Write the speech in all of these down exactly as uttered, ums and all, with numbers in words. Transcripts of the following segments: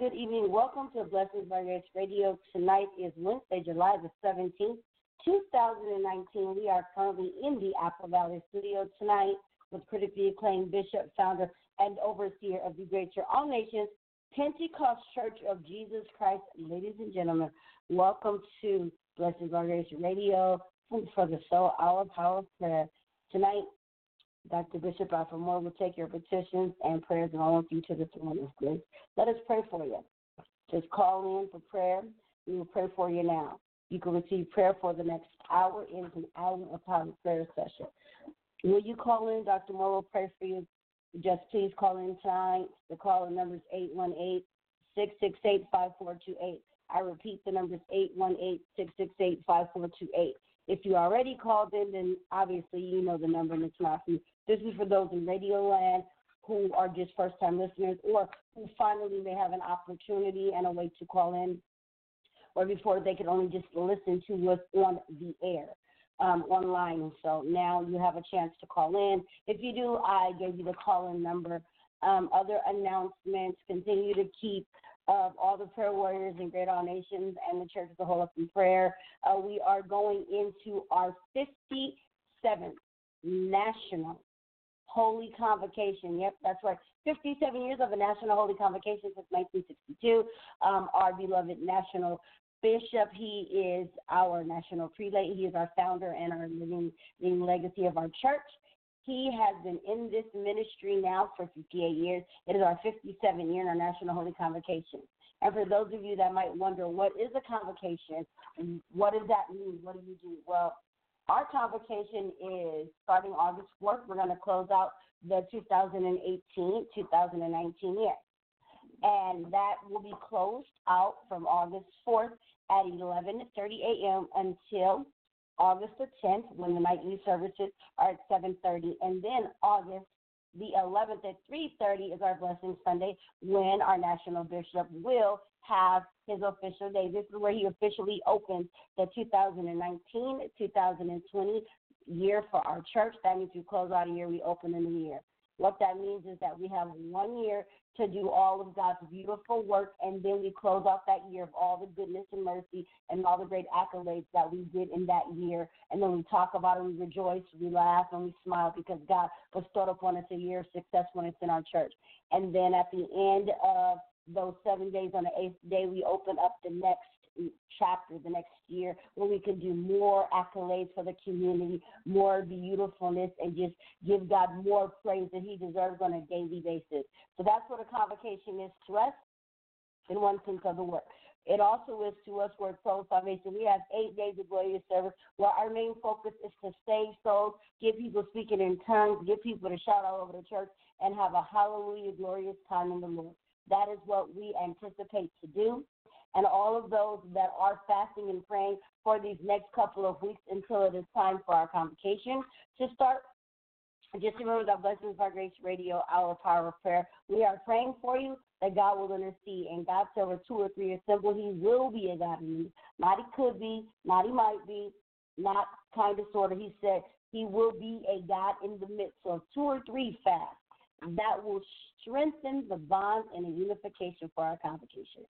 Good evening. Welcome to Blessed Glorias Radio. Tonight is Wednesday, July the seventeenth, two thousand nineteen. We are currently in the Apple Valley studio tonight with critically acclaimed Bishop, founder, and overseer of the Great All Nations, Pentecost Church of Jesus Christ. Ladies and gentlemen, welcome to Blessed Glorias Radio for the Soul Hour Power Prayer. Tonight, Doctor Bishop Alpha Moore will take your petitions and prayers and all of you to the throne of grace. Let us pray for you. Just call in for prayer. We will pray for you now. You can receive prayer for the next hour. It is an hour of power prayer session. Will you call in? Doctor Moore will pray for you. Just please call in tonight. The call-in number is eight one eight, six six eight, five four two eight. I repeat, the number is eight one eight, six six eight, five four two eight. If you already called in, then obviously you know the number and it's not for you. This is for those in radio land who are just first-time listeners or who finally may have an opportunity and a way to call in, or before they could only just listen to what's on the air, um, online. So now you have a chance to call in. If you do, I gave you the call-in number. Um, other announcements, continue to keep of all the prayer warriors in Great All Nations and the Church of the Whole Up in Prayer. Uh, we are going into our fifty-seventh National Holy Convocation. Yep, that's right. fifty-seven years of a National Holy Convocation since nineteen sixty-two. Um, our beloved National Bishop, he is our national prelate. He is our founder and our living, living legacy of our church. He has been in this ministry now for fifty-eight years. It is our fifty-seventh year in our National Holy Convocation. And for those of you that might wonder, what is a convocation? What does that mean? What do you do? Well, our convocation is starting August fourth. We're going to close out the two thousand eighteen two thousand nineteen year. And that will be closed out from August fourth at eleven thirty a.m. until August the tenth, when the nightly services are at seven thirty, and then August the eleventh at three thirty is our Blessing Sunday, when our national bishop will have his official day. This is where he officially opens the two thousand nineteen two thousand twenty year for our church. That means we close out a year, we open a new year. What that means is that we have one year to do all of God's beautiful work, and then we close out that year of all the goodness and mercy and all the great accolades that we did in that year. And then we talk about it, we rejoice, we laugh, and we smile because God bestowed upon us a year of success when it's in our church. And then at the end of those seven days, on the eighth day, we open up the next chapter, the next year, where we can do more accolades for the community, more beautifulness, and just give God more praise that he deserves on a daily basis. So that's what a convocation is to us in one sense of the word. It also is to us where soul salvation. We have eight days of glorious service where our main focus is to save souls, get people speaking in tongues, get people to shout all over the church, and have a hallelujah glorious time in the Lord. That is what we anticipate to do. And all of those that are fasting and praying for these next couple of weeks until it is time for our convocation to start. Just remember that Blessings by Grace Radio, our power of prayer. We are praying for you that God will intercede. And God said, where two or three are assembled, he will be a God in you. Not he could be, not he might be, not kind of sort of. He said he will be a God in the midst of two or three fasts. That will strengthen the bonds and the unification for our convocation.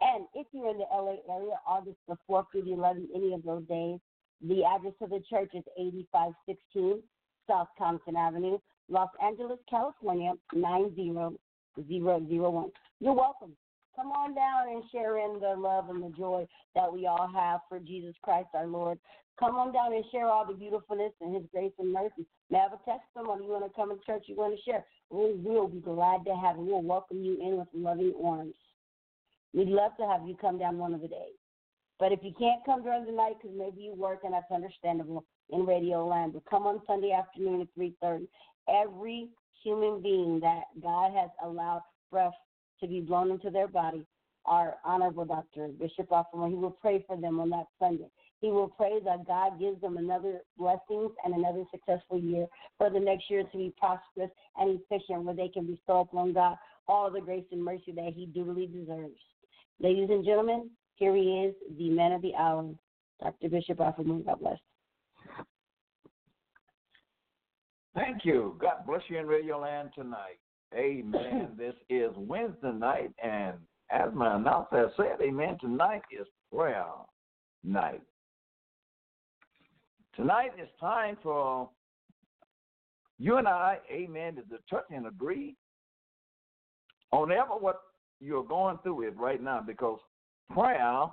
And if you're in the L A area, August the fourth through the eleventh, any of those days, the address of the church is eighty-five sixteen South Compton Avenue, Los Angeles, California, nine zero zero zero one. You're welcome. Come on down and share in the love and the joy that we all have for Jesus Christ our Lord. Come on down and share all the beautifulness and his grace and mercy. May I have a testimony you want to come to church, you want to share? We will be glad to have you. We'll welcome you in with loving arms. We'd love to have you come down one of the days. But if you can't come during the night because maybe you work, and that's understandable in Radio Land, but come on Sunday afternoon at three thirty. Every human being that God has allowed breath to be blown into their body, our honorable doctor, Bishop Alpha Moore, he will pray for them on that Sunday. He will pray that God gives them another blessings and another successful year for the next year to be prosperous and efficient, where they can bestow upon God all the grace and mercy that he duly deserves. Ladies and gentlemen, here he is, the man of the hour, Doctor Bishop Alpha Moore. God bless. Thank you. God bless you in Radio Land tonight. Amen. This is Wednesday night, and as my announcer said, amen, tonight is prayer night. Tonight is time for you and I, amen, to the church and agree on ever what you're going through it right now, because prayer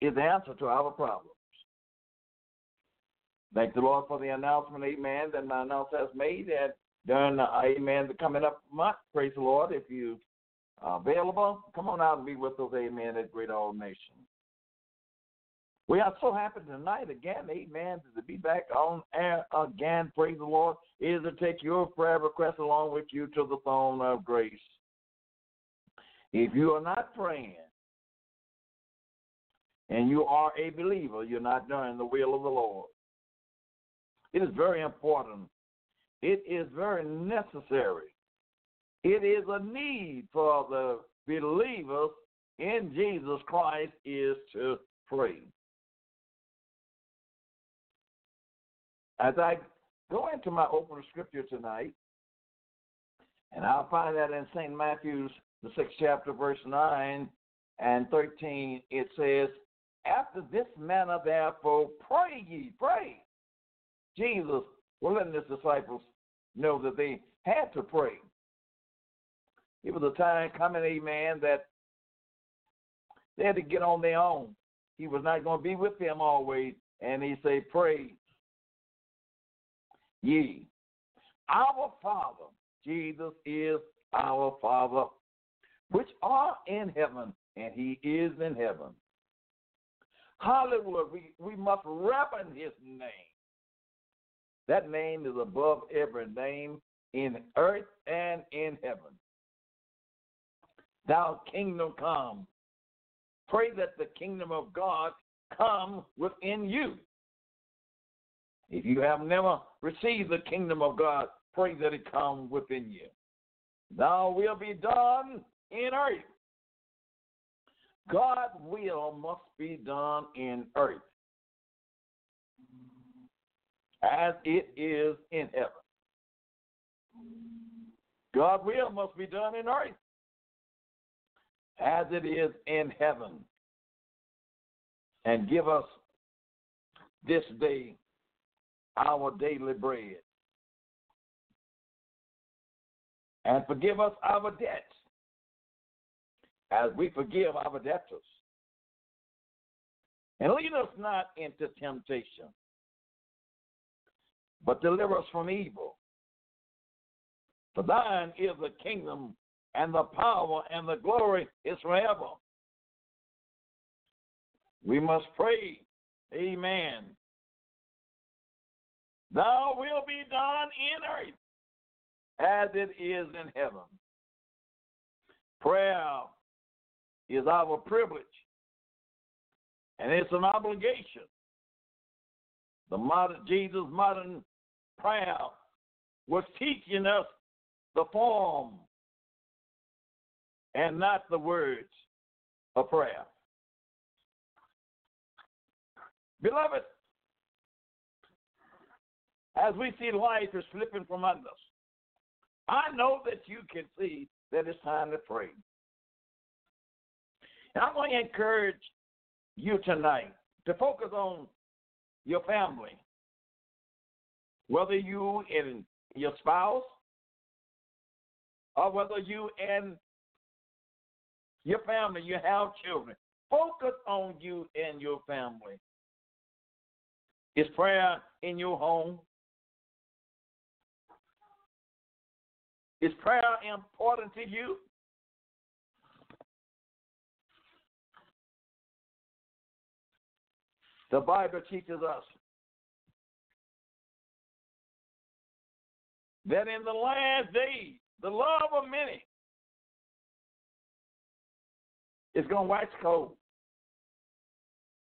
is the answer to our problems. Thank the Lord for the announcement, amen, that my announcer has made that during, uh, amen, the coming up month. Praise the Lord. If you're available, come on out and be with us, amen, at Great All Nations. We are so happy tonight again, amen, to be back on air again. Praise the Lord. It is to take your prayer request along with you to the throne of grace. If you are not praying and you are a believer, you're not doing the will of the Lord. It is very important. It is very necessary. It is a need for the believers in Jesus Christ is to pray. As I go into my opening scripture tonight, and I'll find that in Saint Matthew's the sixth chapter, verse nine and thirteen, it says, after this manner, therefore, pray ye, pray. Jesus was letting his disciples know that they had to pray. It was a time coming, amen, that they had to get on their own. He was not going to be with them always. And he said, pray ye. Our Father, Jesus is our Father, which are in heaven, and he is in heaven. Hallelujah. We, we must reverence his name. That name is above every name in earth and in heaven. Thou kingdom come. Pray that the kingdom of God come within you. If you have never received the kingdom of God, pray that it come within you. Thou will be done in earth. God's will must be done in earth as it is in heaven. God's will must be done in earth as it is in heaven. And give us this day our daily bread. And forgive us our debts as we forgive our debtors. And lead us not into temptation, but deliver us from evil. For thine is the kingdom and the power and the glory is forever. We must pray, amen. Thou will be done in earth as it is in heaven. Prayer is our privilege, and it's an obligation. The modern, Jesus' modern prayer was teaching us the form and not the words of prayer. Beloved, as we see life is slipping from under us, I know that you can see that it's time to pray. And I'm going to encourage you tonight to focus on your family, whether you and your spouse or whether you and your family, you have children. Focus on you and your family. Is prayer in your home? Is prayer important to you? The Bible teaches us that in the last days, the love of many is going to wax cold.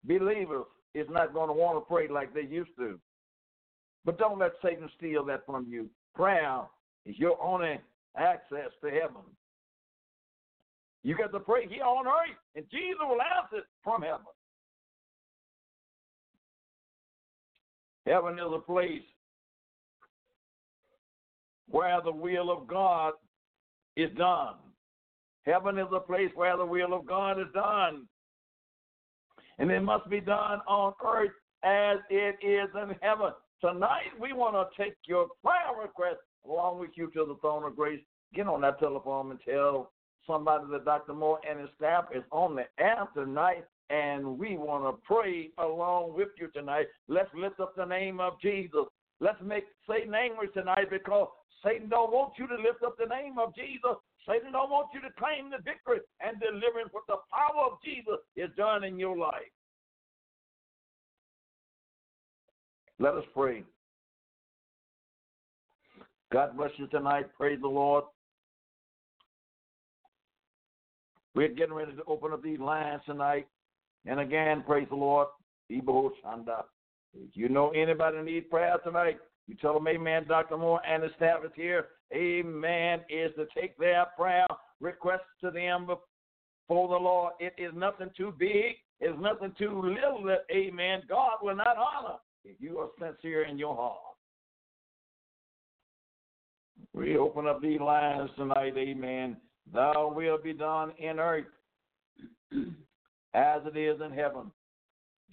Believers is not going to want to pray like they used to. But don't let Satan steal that from you. Prayer is your only access to heaven. You got to pray here on earth, and Jesus will answer from heaven. Heaven is a place where the will of God is done. Heaven is a place where the will of God is done. And it must be done on earth as it is in heaven. Tonight, we want to take your prayer request along with you to the throne of grace. Get on that telephone and tell somebody that Doctor Moore and his staff is on the air tonight, and we want to pray along with you tonight. Let's lift up the name of Jesus. Let's make Satan angry tonight, because Satan don't want you to lift up the name of Jesus. Satan don't want you to claim the victory and deliverance what the power of Jesus is done in your life. Let us pray. God bless you tonight. Praise the Lord. We're getting ready to open up these lines tonight. And again, praise the Lord. Ibo Shanda. If you know anybody needs prayer tonight, you tell them, amen, Doctor Moore and his staff is here. Amen is to take their prayer requests to them before the Lord. It is nothing too big. It's nothing too little. That, amen, God will not honor if you are sincere in your heart. We open up these lines tonight, amen. Thy will be done in earth as it is in heaven.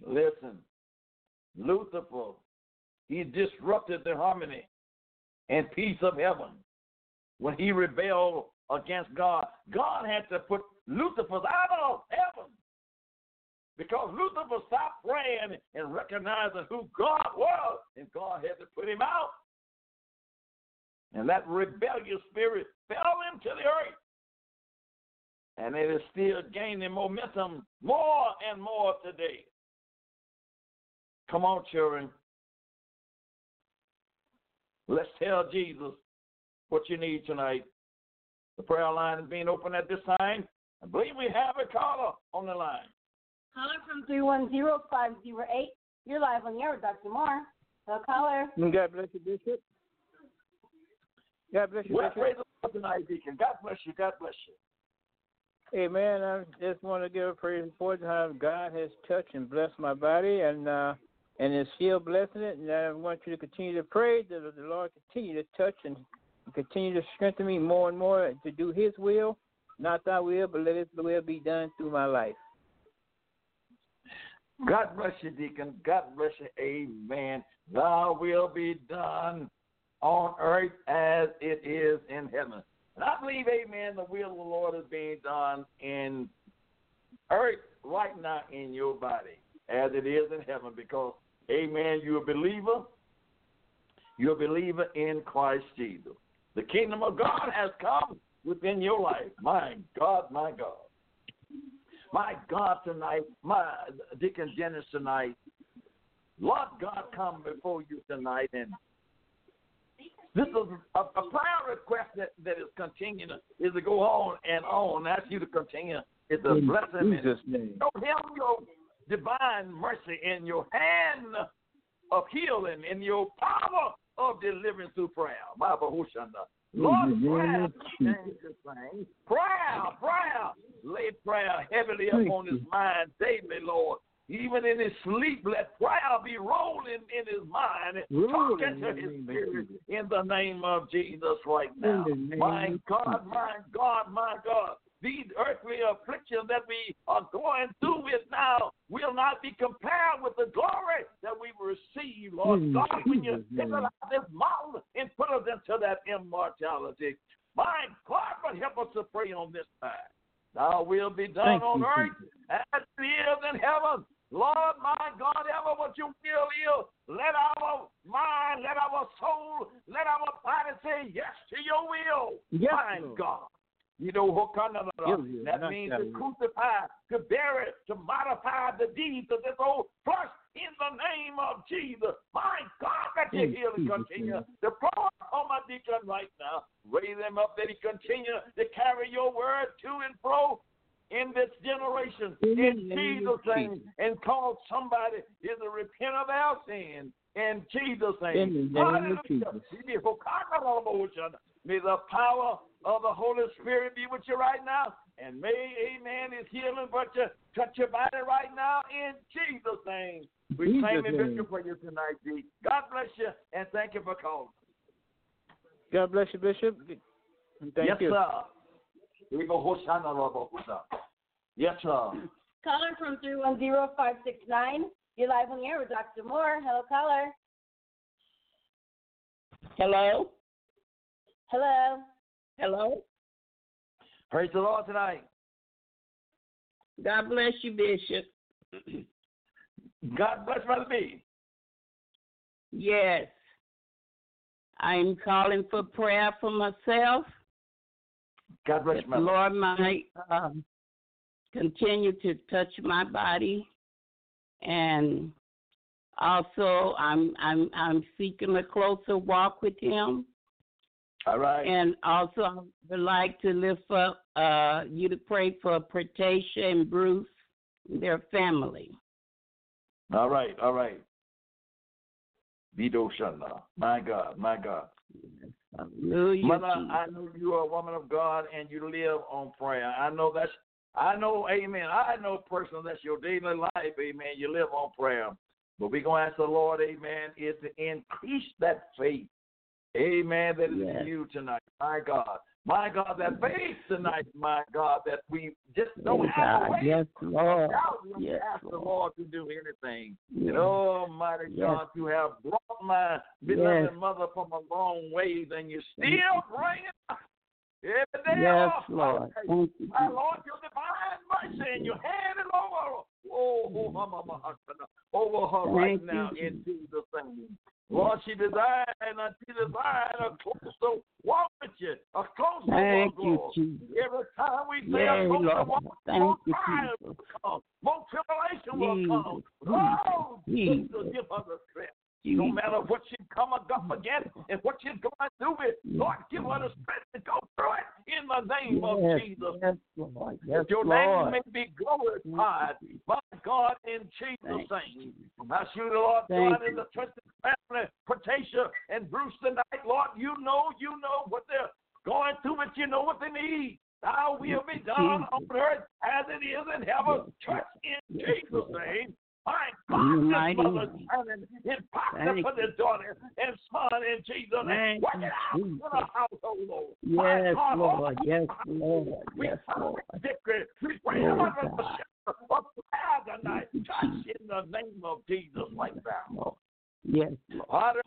Listen, Lucifer, he disrupted the harmony and peace of heaven when he rebelled against God. God had to put Lucifer's out of heaven because Lucifer stopped praying and recognizing who God was, and God had to put him out. And that rebellious spirit fell into the earth. And it is still gaining momentum more and more today. Come on, children. Let's tell Jesus what you need tonight. The prayer line is being open at this time. I believe we have a caller on the line. Caller from three one zero five zero eight. You're live on the air with Doctor Moore. Hello, caller. God bless you, Bishop. God bless you, well, Bishop. Praise the Lord tonight, Deacon. God bless you. God bless you. Amen. I just want to give a praise and fortune how God has touched and blessed my body, and uh, and is still blessing it. And I want you to continue to pray that the Lord continue to touch and continue to strengthen me more and more to do His will, not thy will, but let His will be done through my life. God bless you, Deacon. God bless you. Amen. Thy will be done on earth as it is in heaven. And I believe, amen, the will of the Lord is being done in earth right now in your body as it is in heaven because, amen, you're a believer. You're a believer in Christ Jesus. The kingdom of God has come within your life. My God, my God. My God tonight, my Deacon Jennings tonight, Lord God come before you tonight and this is a, a prayer request that, that is continuing is to go on and on. I ask you to continue. It's a in blessing. Jesus' name. Show Him your divine mercy and your hand of healing and your power of deliverance through prayer. Lord, prayer changes things. Prayer, prayer. Lay prayer heavily upon His mind daily, Lord. Even in his sleep, let prayer be rolling in his mind, talking to his spirit in the name of Jesus right now. My God, my God, my God, these earthly afflictions that we are going through with now will not be compared with the glory that we receive, Lord God, when you take out this mountain and put us into that immortality. My God, but help us to pray on this time. Thou will be done Thank on you, earth Jesus. As it is in heaven. Lord, my God, ever what you feel ill, let our mind, let our soul, let our body say yes to your will. Yes, my Lord. God. You know, that means to crucify, to bury, to modify the deeds of this old flesh in the name of Jesus. My God, that you heal and continue to pour on my deacon right now. Raise him up that he continue to carry your word to and fro in this generation, in Jesus' name, and cause somebody is to repent of our sin in Jesus' name. Hallelujah. May the power of the Holy Spirit be with you right now. And may, amen, His healing but you touch your body right now in Jesus' name. We claim and victory for you tonight, G. God bless you, and thank you for calling. God bless you, Bishop. Thank yes, you. Sir. Yes, sir. Caller from three one zero five six nine. You're live on the air with Doctor Moore. Hello, caller. Hello. Hello. Hello. Praise the Lord tonight. God bless you, Bishop. God bless Brother B. Yes. I'm calling for prayer for myself. God bless my Lord might um, continue to touch my body. And also I'm I'm I'm seeking a closer walk with Him. All right. And also, I would like to lift up uh, you to pray for Patricia and Bruce, their family. All right, all right. Vido Shana. My God, my God. Hallelujah. Mother, I know you are a woman of God and you live on prayer. I know that's, I know, amen. I know personally that's your daily life, amen. You live on prayer. But we're going to ask the Lord, amen, is to increase that faith. Amen. That is yes. you tonight. My God. My God, that faith tonight, my God, that we just don't yes, have a way. Yes, Lord. We yes, ask Lord. the Lord to do anything. Yes. Oh, mighty yes. God, you have brought my beloved yes. mother from a long ways, and you still bring it every day. Yes, off. Lord. Thank you. My Lord, your divine mercy, and you hand it over. Oh, oh, mama, mama, over her right Thank now you. in Jesus' name. Lord, she desired and she desired a closer walk with you, a closer walk, Lord. Jesus. Every time we say yeah, a closer walk, more trials will come, more tribulation will come. Oh, Jesus, give her the strength. No matter what she's come up against and what she's going through with, Lord, give her the strength to go through it in the name yes, of Jesus. Yes, Lord. Yes, your Lord. name may be glorified, by God, in Jesus' name. I see the Lord God in the Twisted family, Patricia and Bruce tonight. Lord, you know, you know what they're going through, but you know what they need. Thou will be done on earth as it is in heaven. Trust in Jesus' name. My God, this mother and his pocket for this daughter and son in Jesus' name. Work it out in the household, Lord. Yes, God, Lord. Yes, Lord. We yes, Lord. Victory. We pray for the shepherd of prayer tonight. Touch in the name of Jesus like that. Yes, Lord.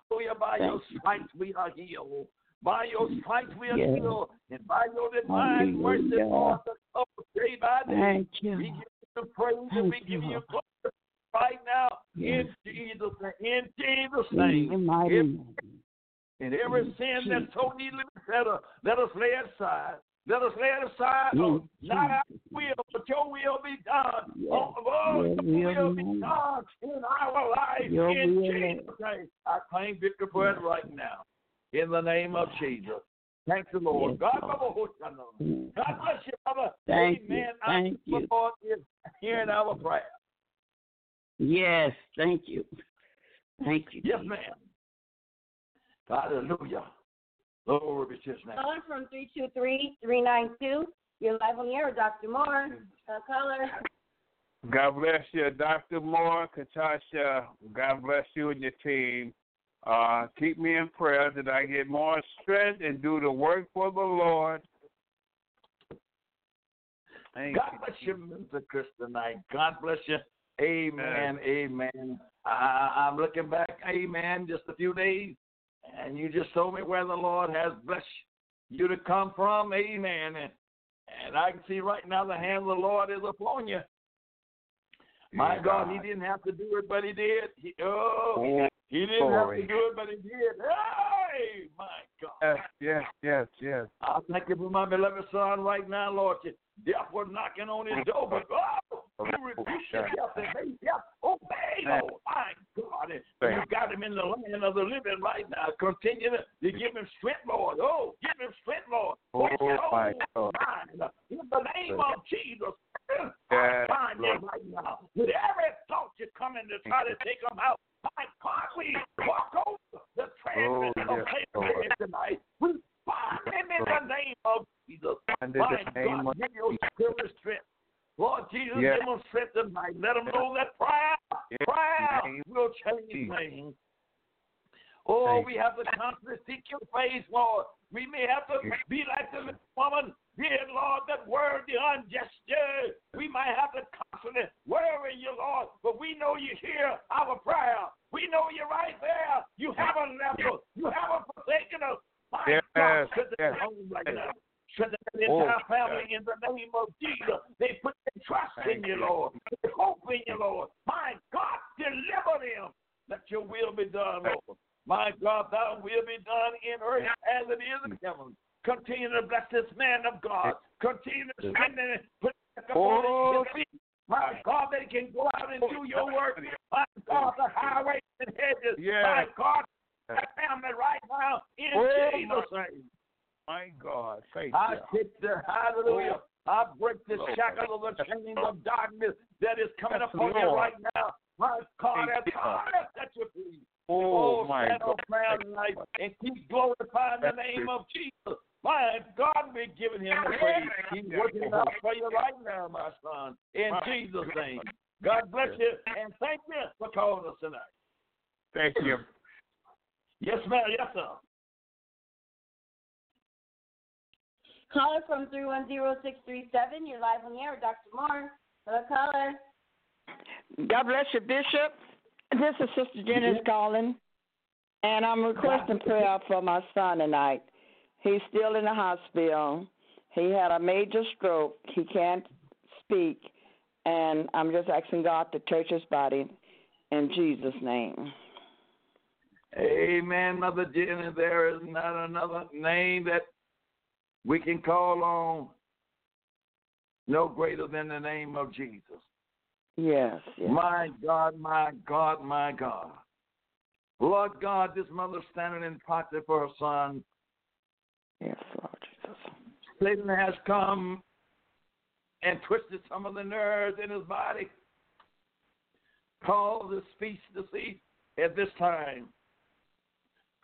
Hallelujah. By your stripes we are healed. By your stripes we are yes. healed. And by your divine mercy, Lord, of day by day, we give you the praise and we give you glory. Right now, yes. in Jesus' in Jesus' name, in every, and every in sin Jesus. That's so needless, let us, let us lay it aside. Let us lay it aside. Oh, not our will, but your will be done. Yes. Oh, oh yes. your yes. will be done in our life. Your in will. Jesus' name, I claim victory for it right now. In the name of Jesus. Thank the Lord. Yes, God, Lord. God bless you, brother. Thank Amen. You. Thank I, you. The Lord is hearing our prayer. Yes, thank you. Thank you. Yes, ma'am. Hallelujah. Glory to his name. Caller from three two three, three nine two. You're live on the air with Doctor Moore. Uh, caller. God bless you, Doctor Moore, Katasha. God bless you and your team. Uh, keep me in prayer that I get more strength and do the work for the Lord. Thank God you. Bless you, Mister Chris, tonight. God bless you. Amen, amen. I, I'm looking back, amen, just a few days, and you just told me where the Lord has blessed you to come from, amen. And, and I can see right now the hand of the Lord is upon you. My God, God he didn't have to do it, but he did. He, oh, oh, he didn't sorry. have to do it, but he did. Hey, my God. Yes, yes, yes, yes. I thank you for my beloved son right now, Lord. Death was knocking on his door, but oh, you rebuked death and made death obey. Oh, my God. You got him in the land of the living right now. Continue to give him strength, Lord. Oh, give him strength, Lord. Oh, my God. In the name of Jesus, I find him right now. With every thought you come in to try to take him out, my God, we walk over the transmission of pain tonight. We bind him in the name of Jesus. And my God, of give your spirit strength. Lord Jesus, yes. give them strength tonight. Let them know that prayer, yes. prayer will change things. Oh, Thank we have to constantly seek your face, Lord. We may have to yes. be like the woman, dear Lord, that word the unjust judge. We might have to constantly worry you, Lord, but we know you hear our prayer. We know you're right there. You haven't left yes. us. You haven't forsaken us. My yes. God, because yes. home right yes. now. To the entire oh, family God. In the name of Jesus. They put their trust Thank in you, Lord. They hope in you, Lord. My God, deliver them. Let your will be done, Lord. My God, thy will be done in earth as it is in heaven. Continue to bless this man of God. Continue to strengthen and put his oh, my God, they can go out and do your work. My God, the highways and hedges. Yeah. My God, that family right now in oh, Jesus' name. My God, thank I you. Take the hallelujah. Oh. I break the shackles of the chains of darkness that is coming That's upon Lord. you right now. My God, as hard as that you please. Oh, oh my God. Tonight and keep glorifying That's the name true. of Jesus. My God, we're giving him the praise. He's working out for you right now, my son. In my Jesus' name. God bless you and thank you for calling us tonight. Thank you. Yes, ma'am. Yes, sir. Caller from three one zero, six three seven. You're live on the air with Doctor Moore. Hello, caller. God bless you, Bishop. This is Sister Jenna's calling, and I'm requesting prayer for my son tonight. He's still in the hospital. He had a major stroke. He can't speak, and I'm just asking God to touch his body in Jesus' name. Amen, Mother Jenna. There is not another name that we can call on no greater than the name of Jesus. Yes, yes. My God, my God, my God. Lord God, this mother standing in proxy for her son. Yes, Lord Jesus. Satan has come and twisted some of the nerves in his body, caused his speech to cease at this time.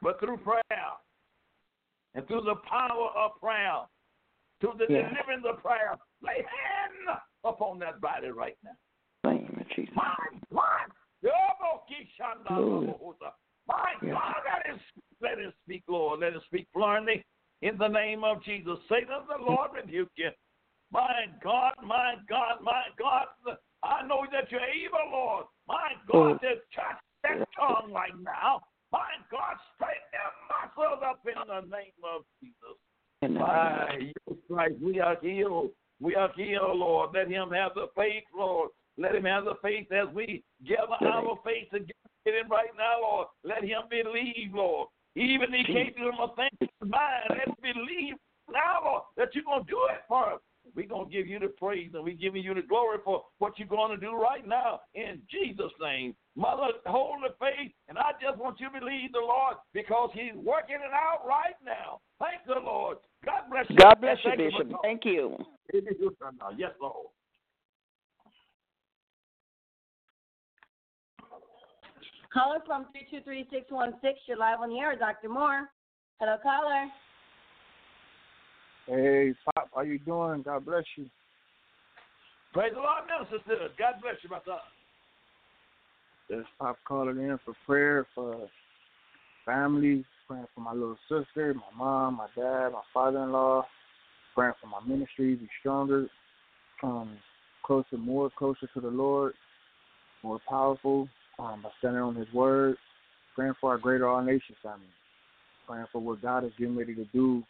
But through prayer and through the power of prayer, through the yes. deliverance of prayer, lay hand upon that body right now. Jesus. My God, my yes. God, let it, let it speak, Lord. Let it speak plainly in the name of Jesus. Satan, the Lord rebuke you. My God, my God, my God, I know that you're evil, Lord. My God, just touch that tongue right now. My God, straighten their muscles up in the name of Jesus. By Jesus Christ, we are healed. We are healed, Lord. Let him have the faith, Lord. Let him have the faith as we gather Amen. Our faith together him right now, Lord. Let him believe, Lord. Even if he can't do a thing in his mind, let's believe now, Lord, that you're going to do it for us. We're going to give you the praise and we're giving you the glory for what you're going to do right now in Jesus' name. Mother, hold the faith, and I just want you to believe the Lord because he's working it out right now. Thank the Lord. God bless you. God bless you, Bishop. Thank you. Yes, Lord. Caller from three two three, six one six, you're live on the air, Doctor Moore. Hello, caller. Hey, Pop, how you doing? God bless you. Praise the Lord, now, sisters. God bless you, my son. This Pop calling in for prayer for families, praying for my little sister, my mom, my dad, my father-in-law, praying for my ministry, be stronger, um, closer, more closer to the Lord, more powerful. Um, by standing on his word, praying for our Great All Nations family, praying for what God is getting ready to do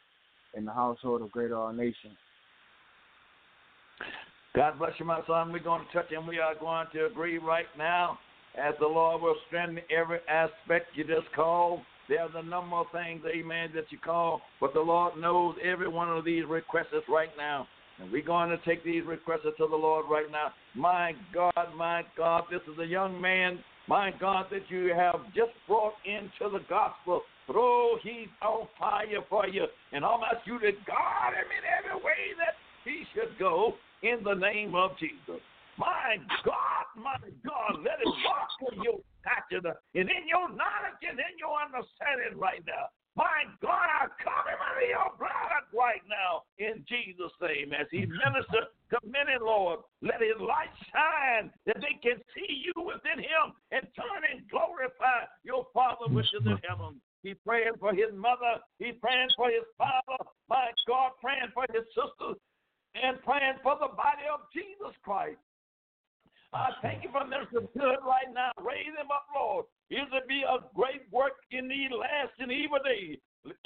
in the household of Great All Nations. God bless you, my son. We're going to touch and we are going to agree right now as the Lord will strengthen every aspect you just called. There's a number of things, amen, that you call, but the Lord knows every one of these requests right now. And we're going to take these requests to the Lord right now. My God, my God, this is a young man, my God, that you have just brought into the gospel. Throw he's on fire for you. And I'm asking you to guard him in every way that he should go in the name of Jesus. My God, my God, let it walk in your passion and in your knowledge and in your understanding right now. My God, I cover him under your blood right now in Jesus' name. As he ministers to many, Lord, let his light shine that they can see you within him and turn and glorify your Father which is in heaven. He's praying for his mother. He's praying for his father. My God, praying for his sisters and praying for the body of Jesus Christ. I thank you for Mister Good right now. Raise him up, Lord. It will be a great work in the last and evil days.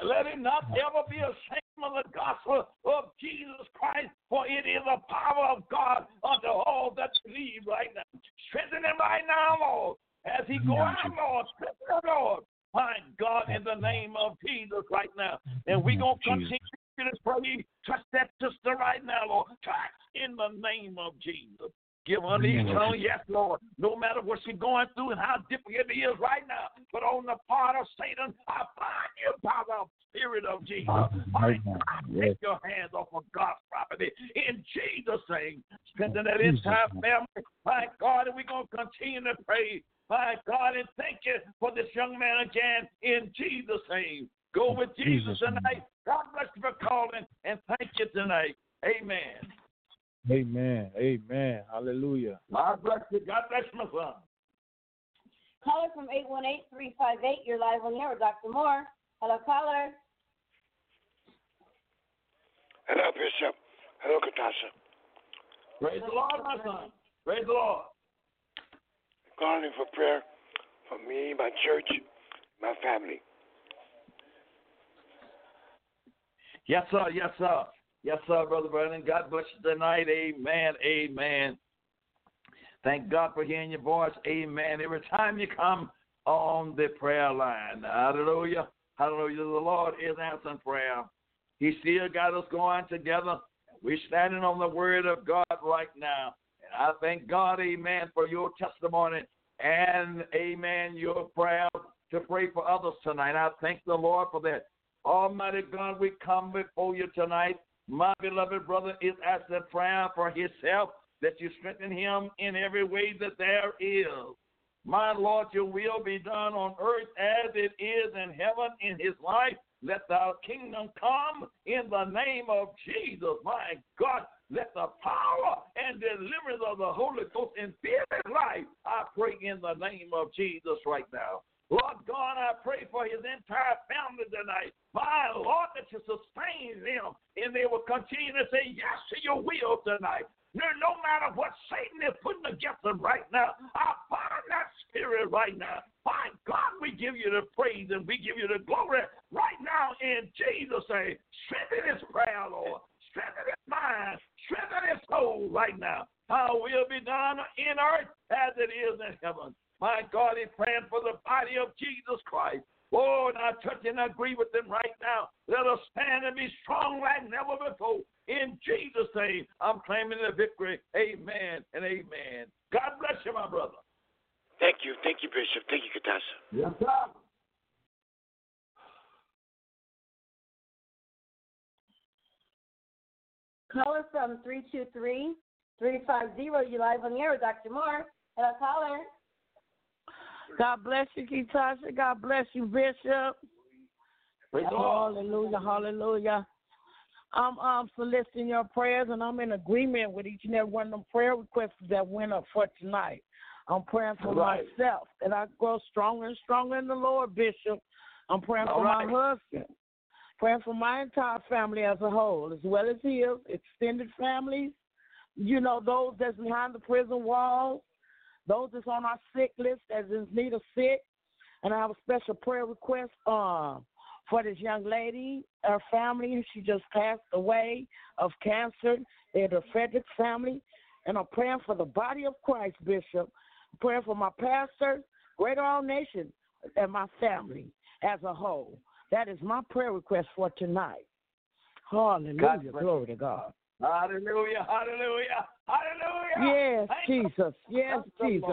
Let him not ever be ashamed of the gospel of Jesus Christ, for it is the power of God unto all that believe right now. Strengthen him right now, Lord, as he go out, Lord. Strengthen him, Lord. My God, in the name of Jesus right now. And we're going to continue to pray. Trust that sister right now, Lord. Trust in the name of Jesus. Give her the eternal yes, Lord, no matter what she's going through and how difficult it is right now. But on the part of Satan, I bind you by the Spirit of Jesus. My God, take your hands off of God's property in Jesus' name. Strengthen that entire family. My God, and we're going to continue to pray. My God, and thank you for this young man again in Jesus' name. Go with Jesus tonight. God bless you for calling, and thank you tonight. Amen. Amen. Amen. Hallelujah. God bless you. God bless my son. Caller from eight one eight, three five eight. You're live on the air with Doctor Moore. Hello, caller. Hello, Bishop. Hello, Katasha. Praise the Lord, my son. Praise the Lord. Calling for prayer for me, my church, my family. Yes, sir. Yes, sir. Yes, sir, Brother Brandon. God bless you tonight. Amen. Amen. Thank God for hearing your voice. Amen. Every time you come on the prayer line. Hallelujah. Hallelujah. The Lord is answering prayer. He still got us going together. We're standing on the word of God right now. And I thank God, amen, for your testimony and, amen, your prayer to pray for others tonight. I thank the Lord for that. Almighty God, we come before you tonight. My beloved brother is asking prayer for himself, that you strengthen him in every way that there is. My Lord, your will be done on earth as it is in heaven in his life. Let thy kingdom come in the name of Jesus. My God, let the power and deliverance of the Holy Ghost infill his life. I pray in the name of Jesus right now. Lord God, I pray for his entire family tonight. My Lord, that you sustain them and they will continue to say yes to your will tonight. No matter what Satan is putting against them right now, I bind that spirit right now. My God, we give you the praise and we give you the glory right now in Jesus' name. Strengthen his prayer, Lord. Strengthen his mind. Strengthen his soul right now. Thy will be done in earth as it is in heaven. My God, he's praying for the body of Jesus Christ. Oh, and I touch and agree with them right now. Let us stand and be strong like never before. In Jesus' name, I'm claiming the victory. Amen and amen. God bless you, my brother. Thank you. Thank you, Bishop. Thank you, Katasha. Yes, sir. Caller from three two three, three five zero. You're live on the air with Doctor Moore. Hello, caller. God bless you, Katasha. God bless you, Bishop. Hallelujah, hallelujah. I'm um, soliciting your prayers, and I'm in agreement with each and every one of them prayer requests that went up for tonight. I'm praying for right. myself, and I grow stronger and stronger in the Lord, Bishop. I'm praying All for right. my husband, praying for my entire family as a whole, as well as his extended families, you know, those that's behind the prison walls, those that's on our sick list that is in need of sick. And I have a special prayer request uh, for this young lady, her family. She just passed away of cancer in the Frederick family. And I'm praying for the body of Christ, Bishop. I'm praying for my pastor, Great All Nations, and my family as a whole. That is my prayer request for tonight. Hallelujah. Glory to God. Hallelujah, hallelujah, hallelujah. Yes, Thank Jesus, yes, Jesus.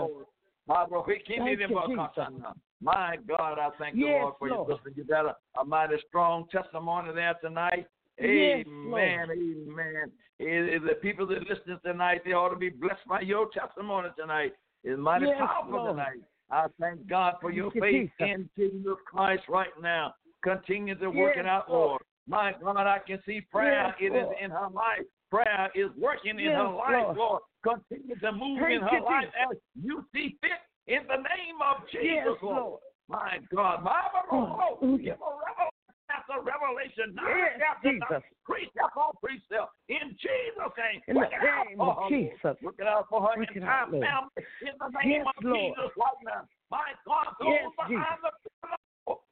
My, bro, we keep thank you, Jesus. My God, I thank yes, the Lord for Lord. your sister. You got a, a mighty strong testimony there tonight. Yes, amen, Lord. Amen. It, it, the people that listen tonight, they ought to be blessed by your testimony tonight. It's mighty yes, powerful Lord. tonight. I thank God for thank your you, faith Jesus. in Jesus Christ right now. Continue to work yes, it out, Lord. Lord. My God, I can see prayer. Yes, it Lord. is in her life. Prayer is working yes, in her life, Lord. Lord. Continue to move Thank in her life Jesus. as you see fit in the name of Jesus, yes, Lord. Lord. My God. My Lord, oh, give a revelation after revelation. Yes, after Jesus. Precept on precept. In Jesus' name. In the name of Jesus. Look it out for her entire family. In the name yes, of Lord. Jesus right now. My God, go yes, behind Jesus. the pillar.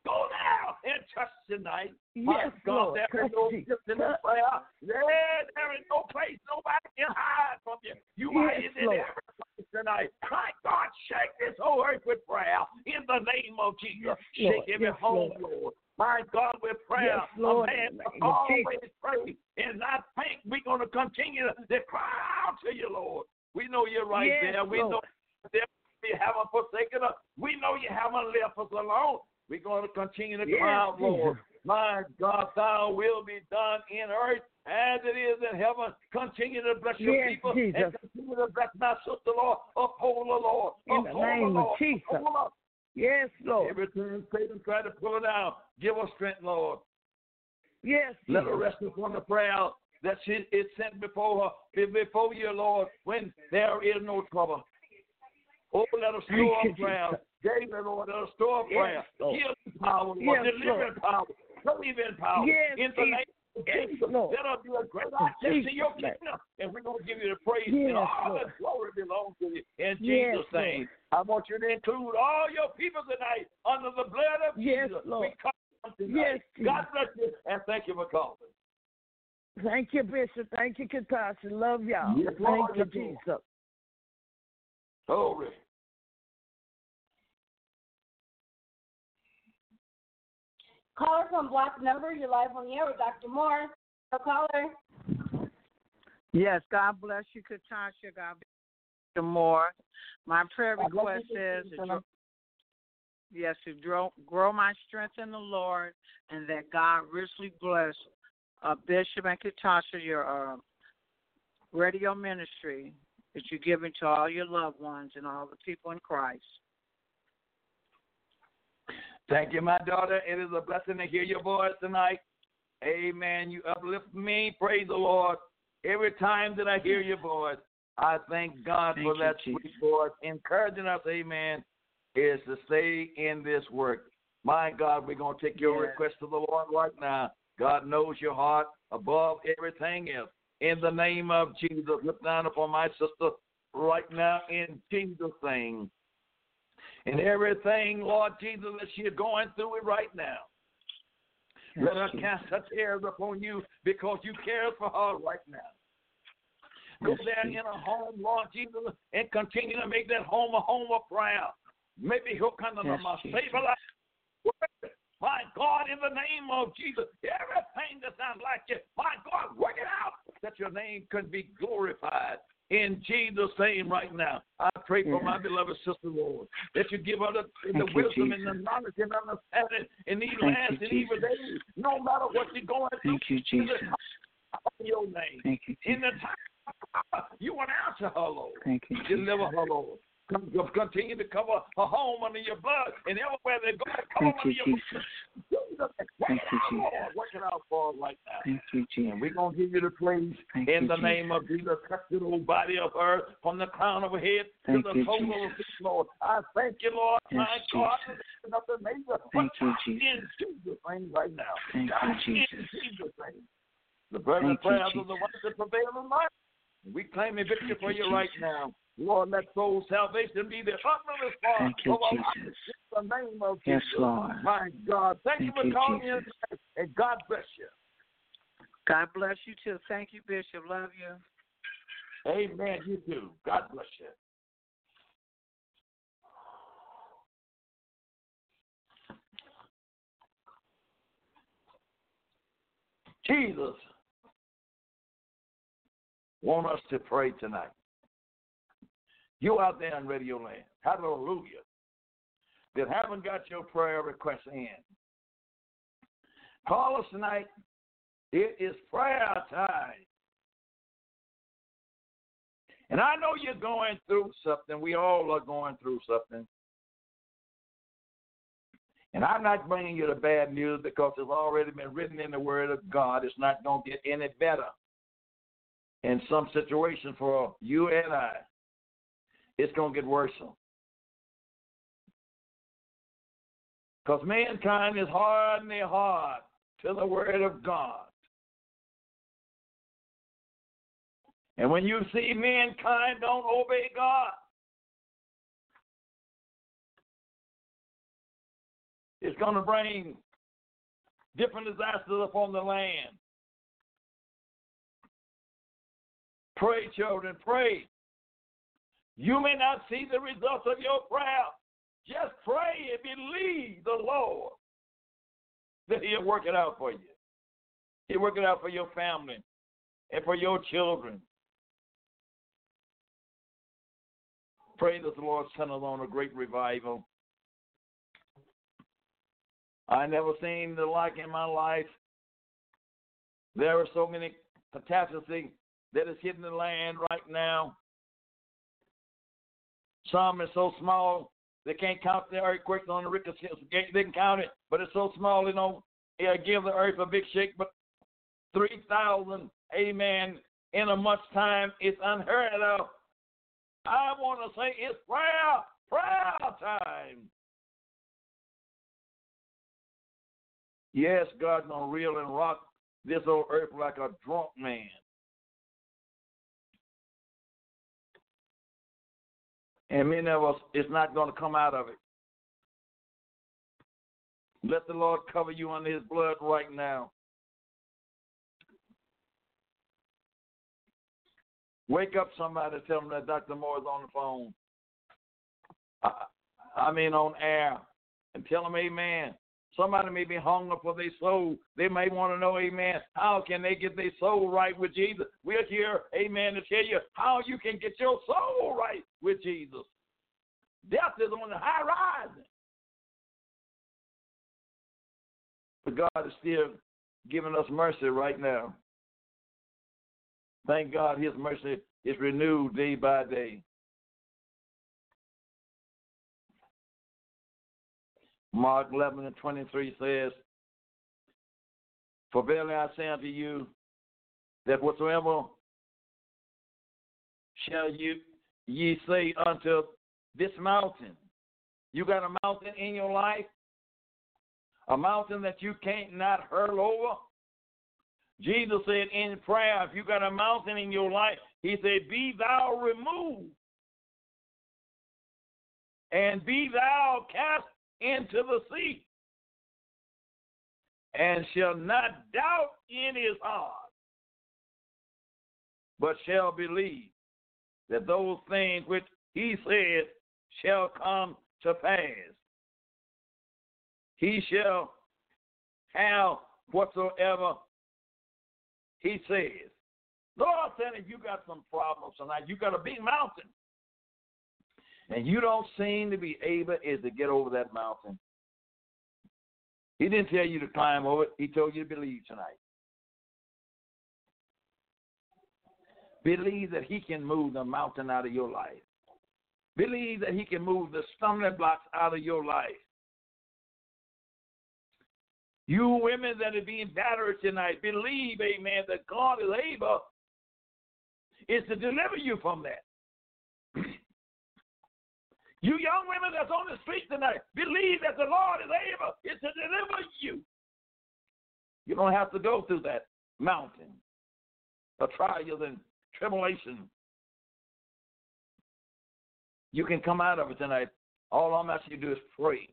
Go now and touch tonight. My yes, God, Lord. there is no distance in the prayer. Yeah, there is no place nobody can hide from you. You yes, are in Lord. every place tonight. My God, shake this whole earth with prayer in the name of Jesus. Yes, shake every yes, home, Lord. Lord. My God, with prayer, yes, a man will always pray. And I think we're going to continue to cry out to you, Lord. We know you're right yes, there. We Lord. know that you haven't forsaken us. We know you haven't left us alone. We're going to continue to cry out, yes, Lord. My God, thy will be done in earth as it is in heaven. Continue to bless your yes, people Jesus. and continue to bless my sister, Lord. Uphold the Lord. In the name of Jesus. Yes, Lord. Every time Satan tried to pull it down, give us strength, Lord. Yes, Let Jesus. her rest upon the prayer that she is sent before her, before you, Lord, when there is no trouble. Oh, let us store up prayer. David, Lord, let us store up prayer. Yes, Heal in power, Lord. Yes, Deliver in power. Save in power. Yes, in the name Okay? Yes, that'll be a great access to your kingdom. And we're going to give you the praise. Yes, and all Lord. The glory belongs to you. In Jesus' yes, name. I want you to include all your people tonight under the blood of yes, Jesus. Lord. Yes, God bless you. And thank you for calling. Thank you, Bishop. Thank you, Katasha. Love y'all. Yes, thank Lord, you, Jesus. Jesus. Glory. Caller from block number, you're live on the air with Doctor Moore. So caller. Yes, God bless you, Katasha. God bless you, Doctor Moore. My prayer request is to grow, yes, to grow, grow my strength in the Lord, and that God richly bless uh, Bishop and Katasha, your uh, radio ministry that you're giving to all your loved ones and all the people in Christ. Thank you, my daughter. It is a blessing to hear your voice tonight. Amen. You uplift me. Praise the Lord. Every time that I hear your voice, I thank God thank for you, that Jesus. Sweet voice. Encouraging us, amen, is to stay in this work. My God, we're going to take your yes. request to the Lord right now. God knows your heart above everything else. In the name of Jesus, look down upon my sister right now in Jesus' name. And everything, Lord Jesus, that she is going through it right now. Yes, let her Jesus. Cast her tears upon you because you care for her right now. Yes, go there Jesus. In her home, Lord Jesus, and continue to make that home a home of prayer. Maybe he'll come to yes, my stabilize. My God, in the name of Jesus, everything that's not like you, my God, work it out that your name can be glorified. In Jesus' name right now, I pray for yeah. my beloved sister, Lord, that you give her the, the wisdom you, and the knowledge and understanding in these thank last you, and evil days, no matter what you're going thank through. Thank you, Jesus. In your name. Thank you, Jesus. In the time you want to answer her, Lord. Thank you, Jesus. Deliver her, Lord. Continue to cover her home under your blood, and everywhere they go, cover under your blood. Thank you, Jesus. Work it out for her right now. Thank you, Jesus. And we're going to give you the praise thank in you, the Jesus. Name of Jesus. Touch the whole body of her from the crown of her head thank to the toe of her feet, Lord. I thank you, Lord. Yes, my God, nothing major. Thank you, Jesus. In Jesus' name right now. Thank God, you, Jesus. In Jesus' name. The burden and prayers of the ones that prevail in life. We claim a victory thank for you, you right now. Lord, let soul salvation be the utmost part of our life. In the name of yes, Jesus. Lord. My God. Thank, thank you for calling in. And God bless you. God bless you, too. Thank you, Bishop. Love you. Amen. You, too. God bless you. Jesus wants us to pray tonight. You out there in Radio Land, hallelujah, that haven't got your prayer request in. Call us tonight. It is prayer time. And I know you're going through something. We all are going through something. And I'm not bringing you the bad news because it's already been written in the Word of God. It's not going to get any better in some situation for you and I. It's going to get worse. Because mankind is hardening their heart to the Word of God. And when you see mankind don't obey God, it's going to bring different disasters upon the land. Pray, children, pray. You may not see the results of your prayer. Just pray and believe the Lord that he'll work it out for you. He'll work it out for your family and for your children. Pray that the Lord send along a great revival. I never seen the like in my life. There are so many catastrophes that is hitting the land right now. Some is so small, they can't count the earthquake on the Richter scale. They can count it, but it's so small, they don't give the earth a big shake. But three thousand, amen, in a month's time, it's unheard of. I want to say it's prayer, prayer time. Yes, God's going to reel and rock this old earth like a drunk man. And many of us, it's not going to come out of it. Let the Lord cover you under his blood right now. Wake up somebody and tell them that Doctor Moore is on the phone. I, I mean on air. And tell them amen. Somebody may be hungry for their soul. They may want to know, amen, how can they get their soul right with Jesus? We're here, amen, to tell you how you can get your soul right with Jesus. Death is on the high rise. But God is still giving us mercy right now. Thank God his mercy is renewed day by day. Mark eleven and twenty-three says, for verily I say unto you, that whatsoever shall you ye say unto this mountain. You got a mountain in your life, a mountain that you can't not hurl over. Jesus said in prayer, if you got a mountain in your life, he said, be thou removed and be thou cast into the sea, and shall not doubt in his heart, but shall believe that those things which he said shall come to pass. He shall have whatsoever he says. Lord said, if you got some problems tonight, you got a big mountain, and you don't seem to be able is to get over that mountain. He didn't tell you to climb over it. He told you to believe tonight. Believe that he can move the mountain out of your life. Believe that he can move the stumbling blocks out of your life. You women that are being battered tonight, believe, amen, that God is able is to deliver you from that. You young women that's on the street tonight, believe that the Lord is able is to deliver you. You don't have to go through that mountain of trials and tribulation. You can come out of it tonight. All I'm asking you to do is pray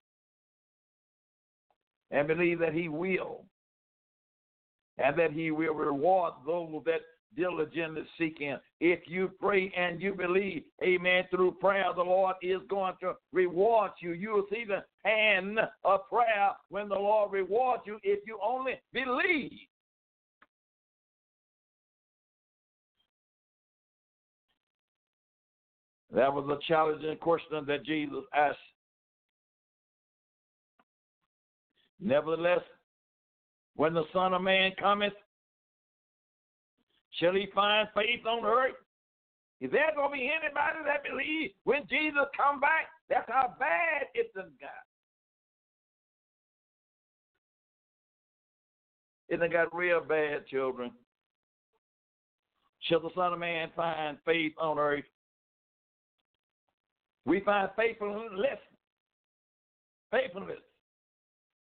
and believe that he will, and that he will reward those that diligently seek him. If you pray and you believe, amen, through prayer, the Lord is going to reward you. You will see the hand of prayer when the Lord rewards you if you only believe. That was a challenging question that Jesus asked. Nevertheless, when the Son of Man cometh, shall he find faith on earth? Is there going to be anybody that believes when Jesus comes back? That's how bad it's done got. It done got real bad, children. Shall the Son of Man find faith on earth? We find faithfulness. Faithfulness.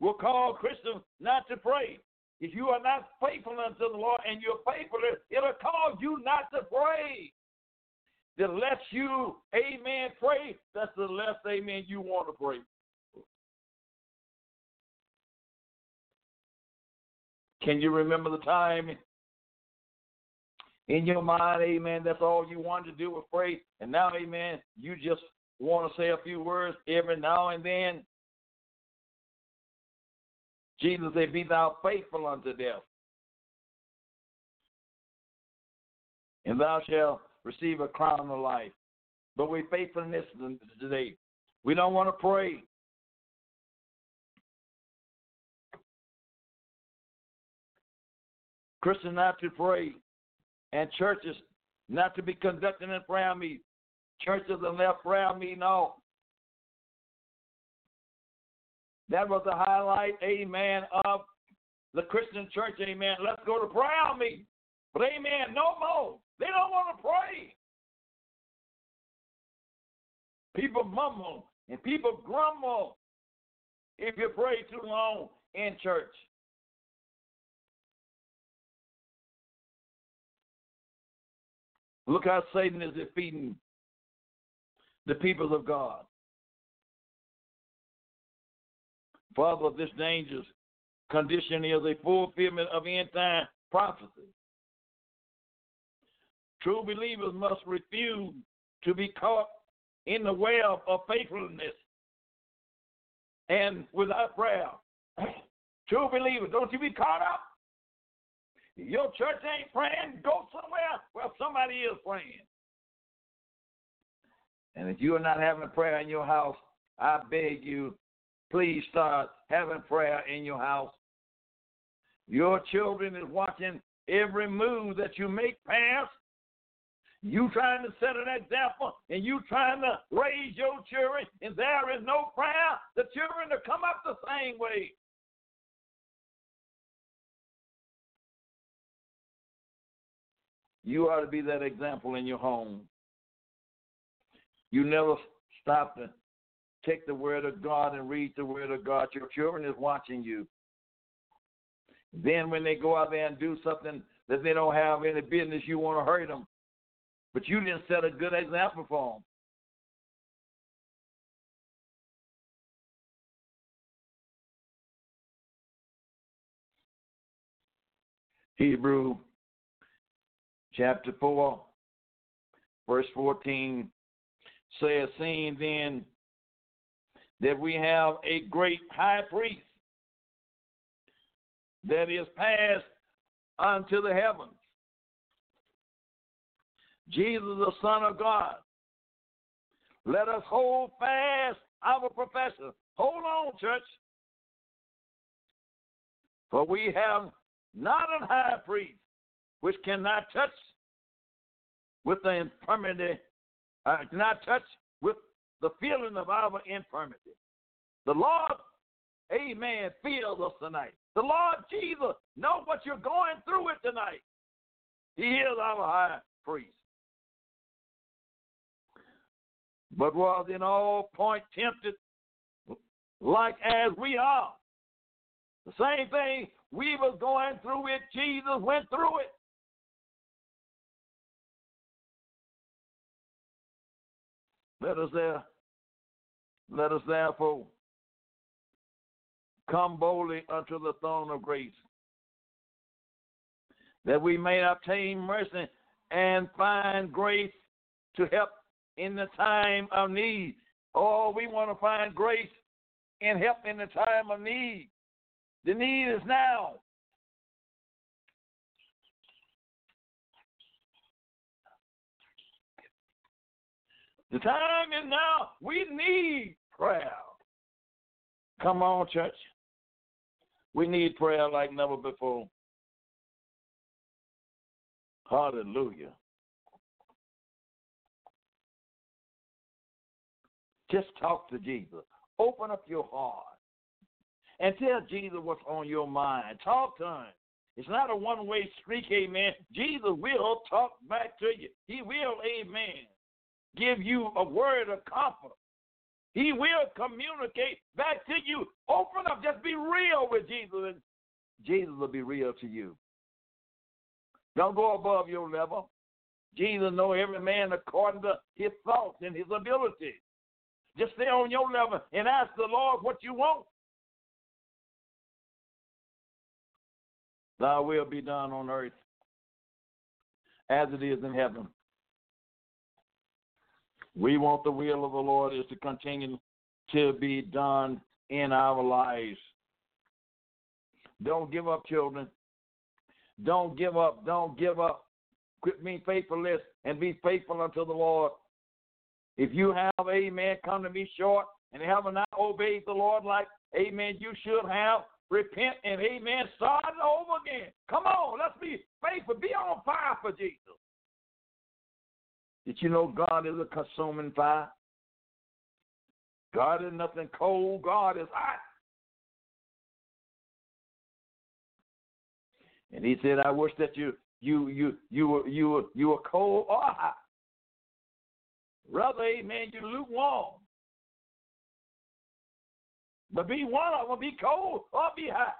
We'll call Christians not to pray. If you are not faithful unto the Lord and you're faithful, it'll cause you not to pray. The less you, amen, pray, that's the less, amen, you want to pray. Can you remember the time in your mind, amen, that's all you wanted to do was pray, and now, amen, you just want to say a few words every now and then? Jesus said, be thou faithful unto death, and thou shalt receive a crown of life. But we're faithful in this today. We don't want to pray. Christians not to pray, and churches not to be conducting in prayer meetings. Churches have left prayer meeting off. That was the highlight, amen, of the Christian church, amen. Let's go to prayer meeting. But, amen, no more. They don't want to pray. People mumble and people grumble if you pray too long in church. Look how Satan is defeating the people of God. Father, of this dangerous condition is a fulfillment of end-time prophecy. True believers must refuse to be caught in the web of faithlessness and without prayer. True believers, don't you be caught up. Your church ain't praying, go somewhere where somebody is praying. And if you are not having prayer in your house, I beg you, please start having prayer in your house. Your children is watching every move that you make past. You trying to set an example, and you trying to raise your children, and there is no prayer. The children will come up the same way. You ought to be that example in your home. You never stop to take the word of God and read the word of God. Your children is watching you. Then when they go out there and do something that they don't have any business, you want to hurt them. But you didn't set a good example for them. Hebrew chapter four, verse fourteen says, seeing then that we have a great high priest that is passed unto the heavens, Jesus, the Son of God. Let us hold fast our profession. Hold on, church. For we have not a high priest which cannot touch with the infirmity, uh, cannot touch with the feeling of our infirmity. The Lord, amen, feels us tonight. The Lord Jesus knows what you're going through with tonight. He is our high priest. But was in all point tempted like as we are. The same thing we was going through it, Jesus went through it. Let us there, let us therefore come boldly unto the throne of grace, that we may obtain mercy and find grace to help in the time of need. Oh, we want to find grace and help in the time of need. The need is now. The time is now. We need prayer. Come on, church. We need prayer like never before. Hallelujah. Just talk to Jesus. Open up your heart and tell Jesus what's on your mind. Talk to him. It's not a one-way street, amen. Jesus will talk back to you. He will, amen, give you a word of comfort. He will communicate back to you. Open up. Just be real with Jesus, and Jesus will be real to you. Don't go above your level. Jesus knows every man according to his thoughts and his ability. Just stay on your level and ask the Lord what you want. Thy will be done on earth as it is in heaven. We want the will of the Lord is to continue to be done in our lives. Don't give up, children. Don't give up. Don't give up. Quit being faithless and be faithful unto the Lord. If you have, amen, come to me short and have not obeyed the Lord like, amen, you should have, repent and, amen, start over again. Come on, let's be faithful. Be on fire for Jesus. Did you know God is a consuming fire? God is nothing cold. God is hot. And he said, I wish that you, you, you, you, were, you, were, you were cold or hot. Brother, amen, you're lukewarm. But be one of them, be cold or be hot.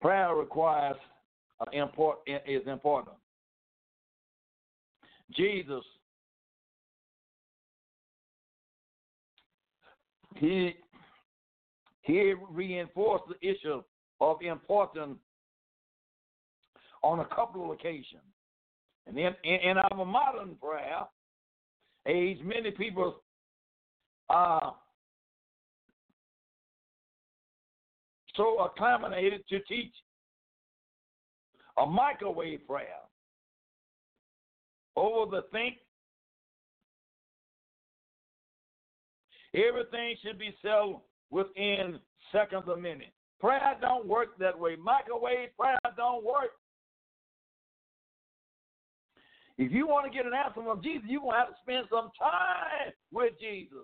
Prayer requires uh, import, is important. Jesus, he he reinforced the issue of importance on a couple of occasions. And in, in, in our modern prayer age, many people are so acclimated to teach a microwave prayer over the think. Everything should be settled within seconds or minutes. Prayer don't work that way. Microwave prayer don't work. If you want to get an answer from Jesus, you're going to have to spend some time with Jesus.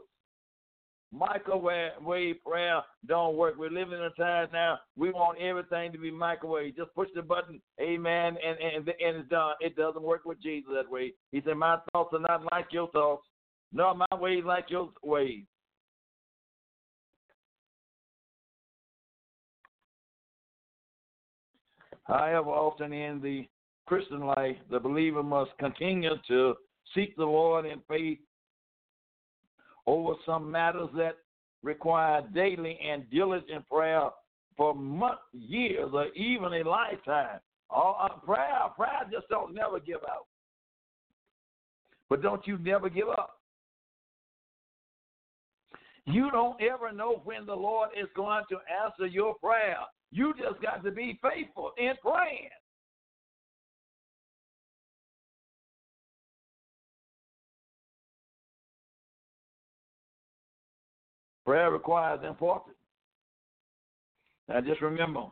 Microwave prayer don't work. We're living in a time now. We want everything to be microwave. Just push the button, amen, and, and, and it's done. It doesn't work with Jesus that way. He said, my thoughts are not like your thoughts. No, my way is like your ways. However, often in the Christian life, the believer must continue to seek the Lord in faith over some matters that require daily and diligent prayer for months, years, or even a lifetime. Our prayer, prayer just don't never give out. But don't you never give up. You don't ever know when the Lord is going to answer your prayer. You just got to be faithful in praying. Prayer requires importance. Now just remember,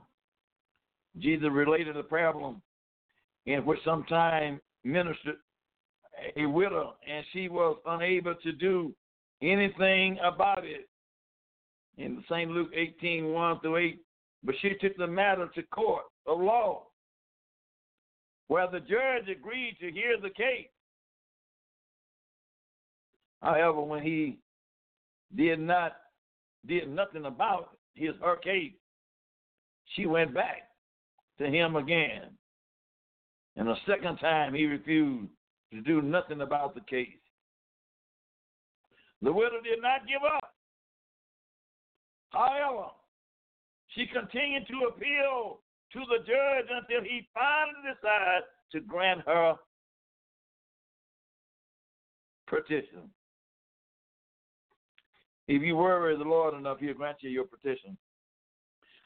Jesus related a problem in which sometime ministered a widow, and she was unable to do anything about it. In Saint Luke eighteen, one through eight, but she took the matter to court of law, where the judge agreed to hear the case. However, when he did not did nothing about his her case, she went back to him again. And the second time he refused to do nothing about the case. The widow did not give up. However, she continued to appeal to the judge until he finally decided to grant her petition. If you worry the Lord enough, he'll grant you your petition.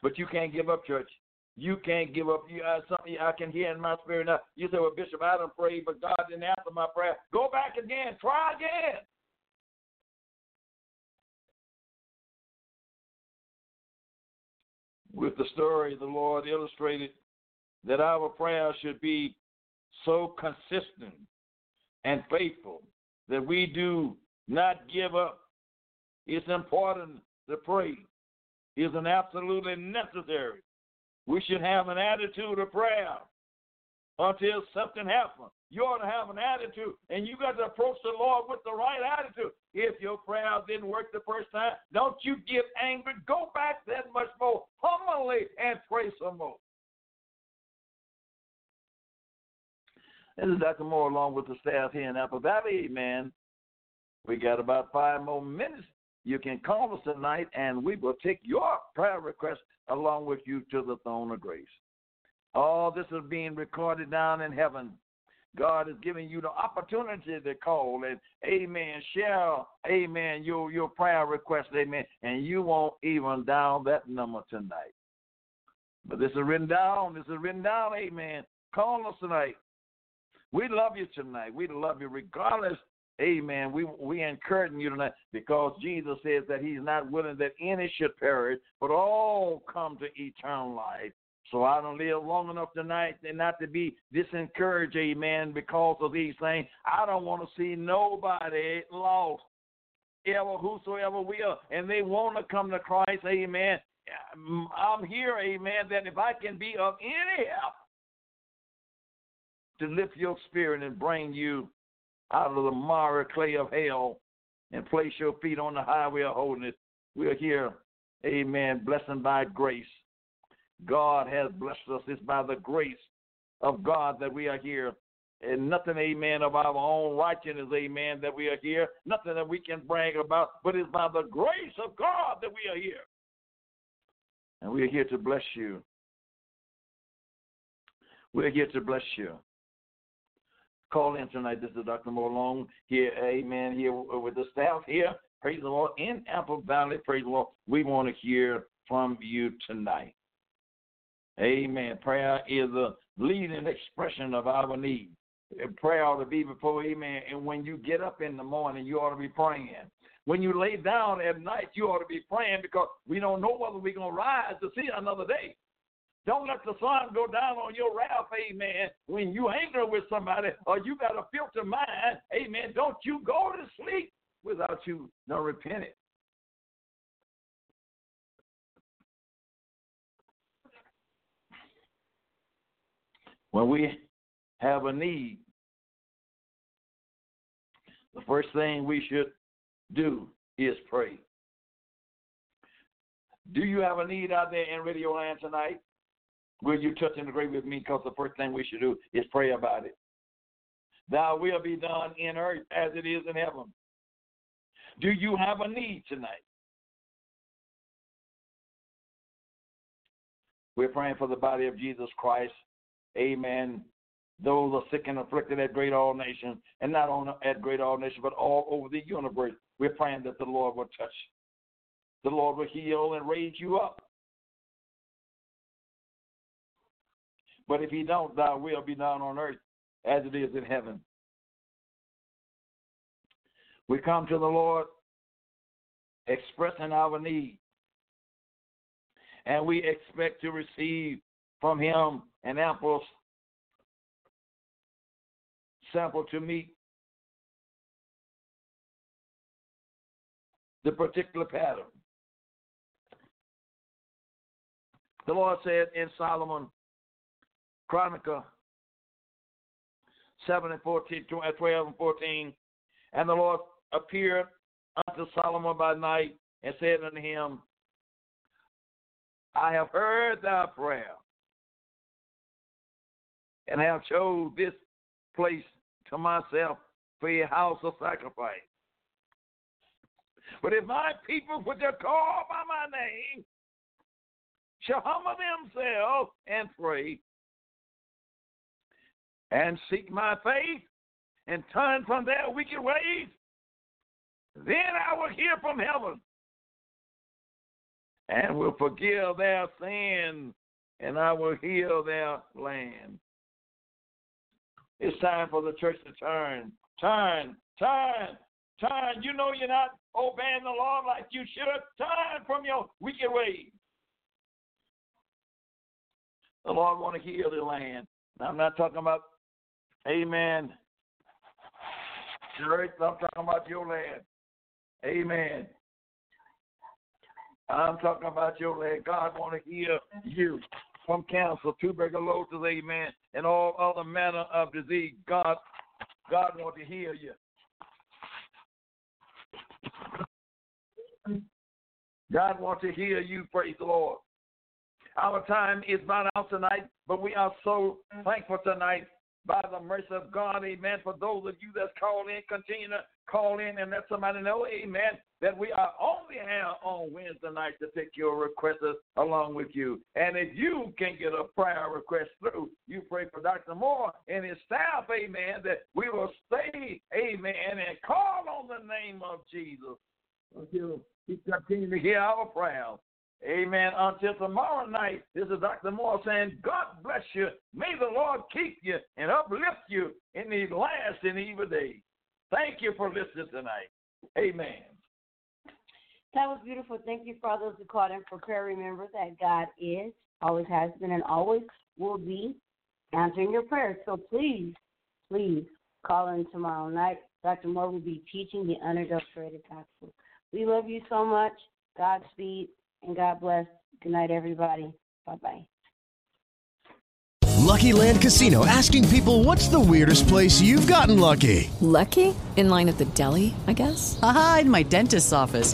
But you can't give up, church. You can't give up. You uh, something I can hear in my spirit now. You say, well, Bishop, I don't pray, but God didn't answer my prayer. Go back again. Try again. With the story, the Lord illustrated that our prayer should be so consistent and faithful that we do not give up. It's important to pray. It's an absolutely necessary. We should have an attitude of prayer until something happens. You ought to have an attitude, and you got to approach the Lord with the right attitude. If your prayer didn't work the first time, don't you get angry. Go back that much more humbly and pray some more. This is Doctor Moore along with the staff here in Apple Valley. Amen. We got about five more minutes. You can call us tonight, and we will take your prayer request along with you to the throne of grace. All this is being recorded down in heaven. God is giving you the opportunity to call and, amen, share, amen, your, your prayer request, amen, and you won't even dial that number tonight. But this is written down. This is written down, amen. Call us tonight. We love you tonight. We love you regardless. Amen. We we encouraging you tonight because Jesus says that he's not willing that any should perish, but all come to eternal life. So I don't live long enough tonight and not to be disencouraged, amen, because of these things. I don't want to see nobody lost, ever, whosoever will, and they want to come to Christ, amen. I'm here, amen, that if I can be of any help to lift your spirit and bring you out of the mire clay of hell and place your feet on the highway of holiness. We are here, amen, blessing by grace. God has blessed us. It's by the grace of God that we are here. And nothing, amen, of our own righteousness, amen, that we are here. Nothing that we can brag about, but it's by the grace of God that we are here. And we are here to bless you. We're here to bless you. Call in tonight. This is Doctor Moore Long here, amen, here with the staff here. Praise the Lord. In Apple Valley, praise the Lord. We want to hear from you tonight. Amen. Prayer is a leading expression of our need. Prayer ought to be before, amen. And when you get up in the morning, you ought to be praying. When you lay down at night, you ought to be praying, because we don't know whether we're going to rise to see another day. Don't let the sun go down on your wrath, amen, when you angry with somebody or you got a filter mind, amen. Don't you go to sleep without you not repenting. When we have a need, the first thing we should do is pray. Do you have a need out there in Radio Land tonight? Will you touch and agree with me? Because the first thing we should do is pray about it. Thy will be done in earth as it is in heaven. Do you have a need tonight? We're praying for the body of Jesus Christ. Amen. Those are sick and afflicted at Great All Nations, and not only at Great All Nations, but all over the universe. We're praying that the Lord will touch. The Lord will heal and raise you up. But if he don't, thy will be done on earth as it is in heaven. We come to the Lord expressing our need, and we expect to receive from him an ample sample to meet the particular pattern. The Lord said in Solomon Chronica seven and fourteen, twelve and fourteen, and the Lord appeared unto Solomon by night and said unto him, I have heard thy prayer, and I have chose this place to myself for a house of sacrifice. But if my people, which are called by my name, shall humble themselves and pray, and seek my face, and turn from their wicked ways, then I will hear from heaven, and will forgive their sin, and I will heal their land. It's time for the church to turn, turn, turn, turn. You know you're not obeying the Lord like you should. Turn from your wicked ways. The Lord want to heal the land. I'm not talking about, amen, church. I'm talking about your land. Amen. I'm talking about your land. God want to heal you from cancer, tuberculosis, amen, and all other manner of disease. God, God want to heal you. God want to heal you, praise the Lord. Our time is not out tonight, but we are so thankful tonight by the mercy of God, amen, for those of you that's called in. Continue to call in and let somebody know, amen, that we are on the air on Wednesday night to take your requests along with you. And if you can get a prayer request through, you pray for Doctor Moore and his staff, amen, that we will stay, amen, and call on the name of Jesus until he continues to hear our prayers. Amen. Until tomorrow night, this is Doctor Moore saying, God bless you. May the Lord keep you and uplift you in these last and evil days. Thank you for listening tonight. Amen. That was beautiful. Thank you for all those who called in for prayer. Remember that God is, always has been, and always will be answering your prayers. So please, please call in tomorrow night. Doctor Moore will be teaching the unadulterated gospel. We love you so much. Godspeed. And God bless. Good night, everybody. Bye-bye. Lucky Land Casino, asking people, what's the weirdest place you've gotten lucky? Lucky? In line at the deli, I guess? Aha, in my dentist's office.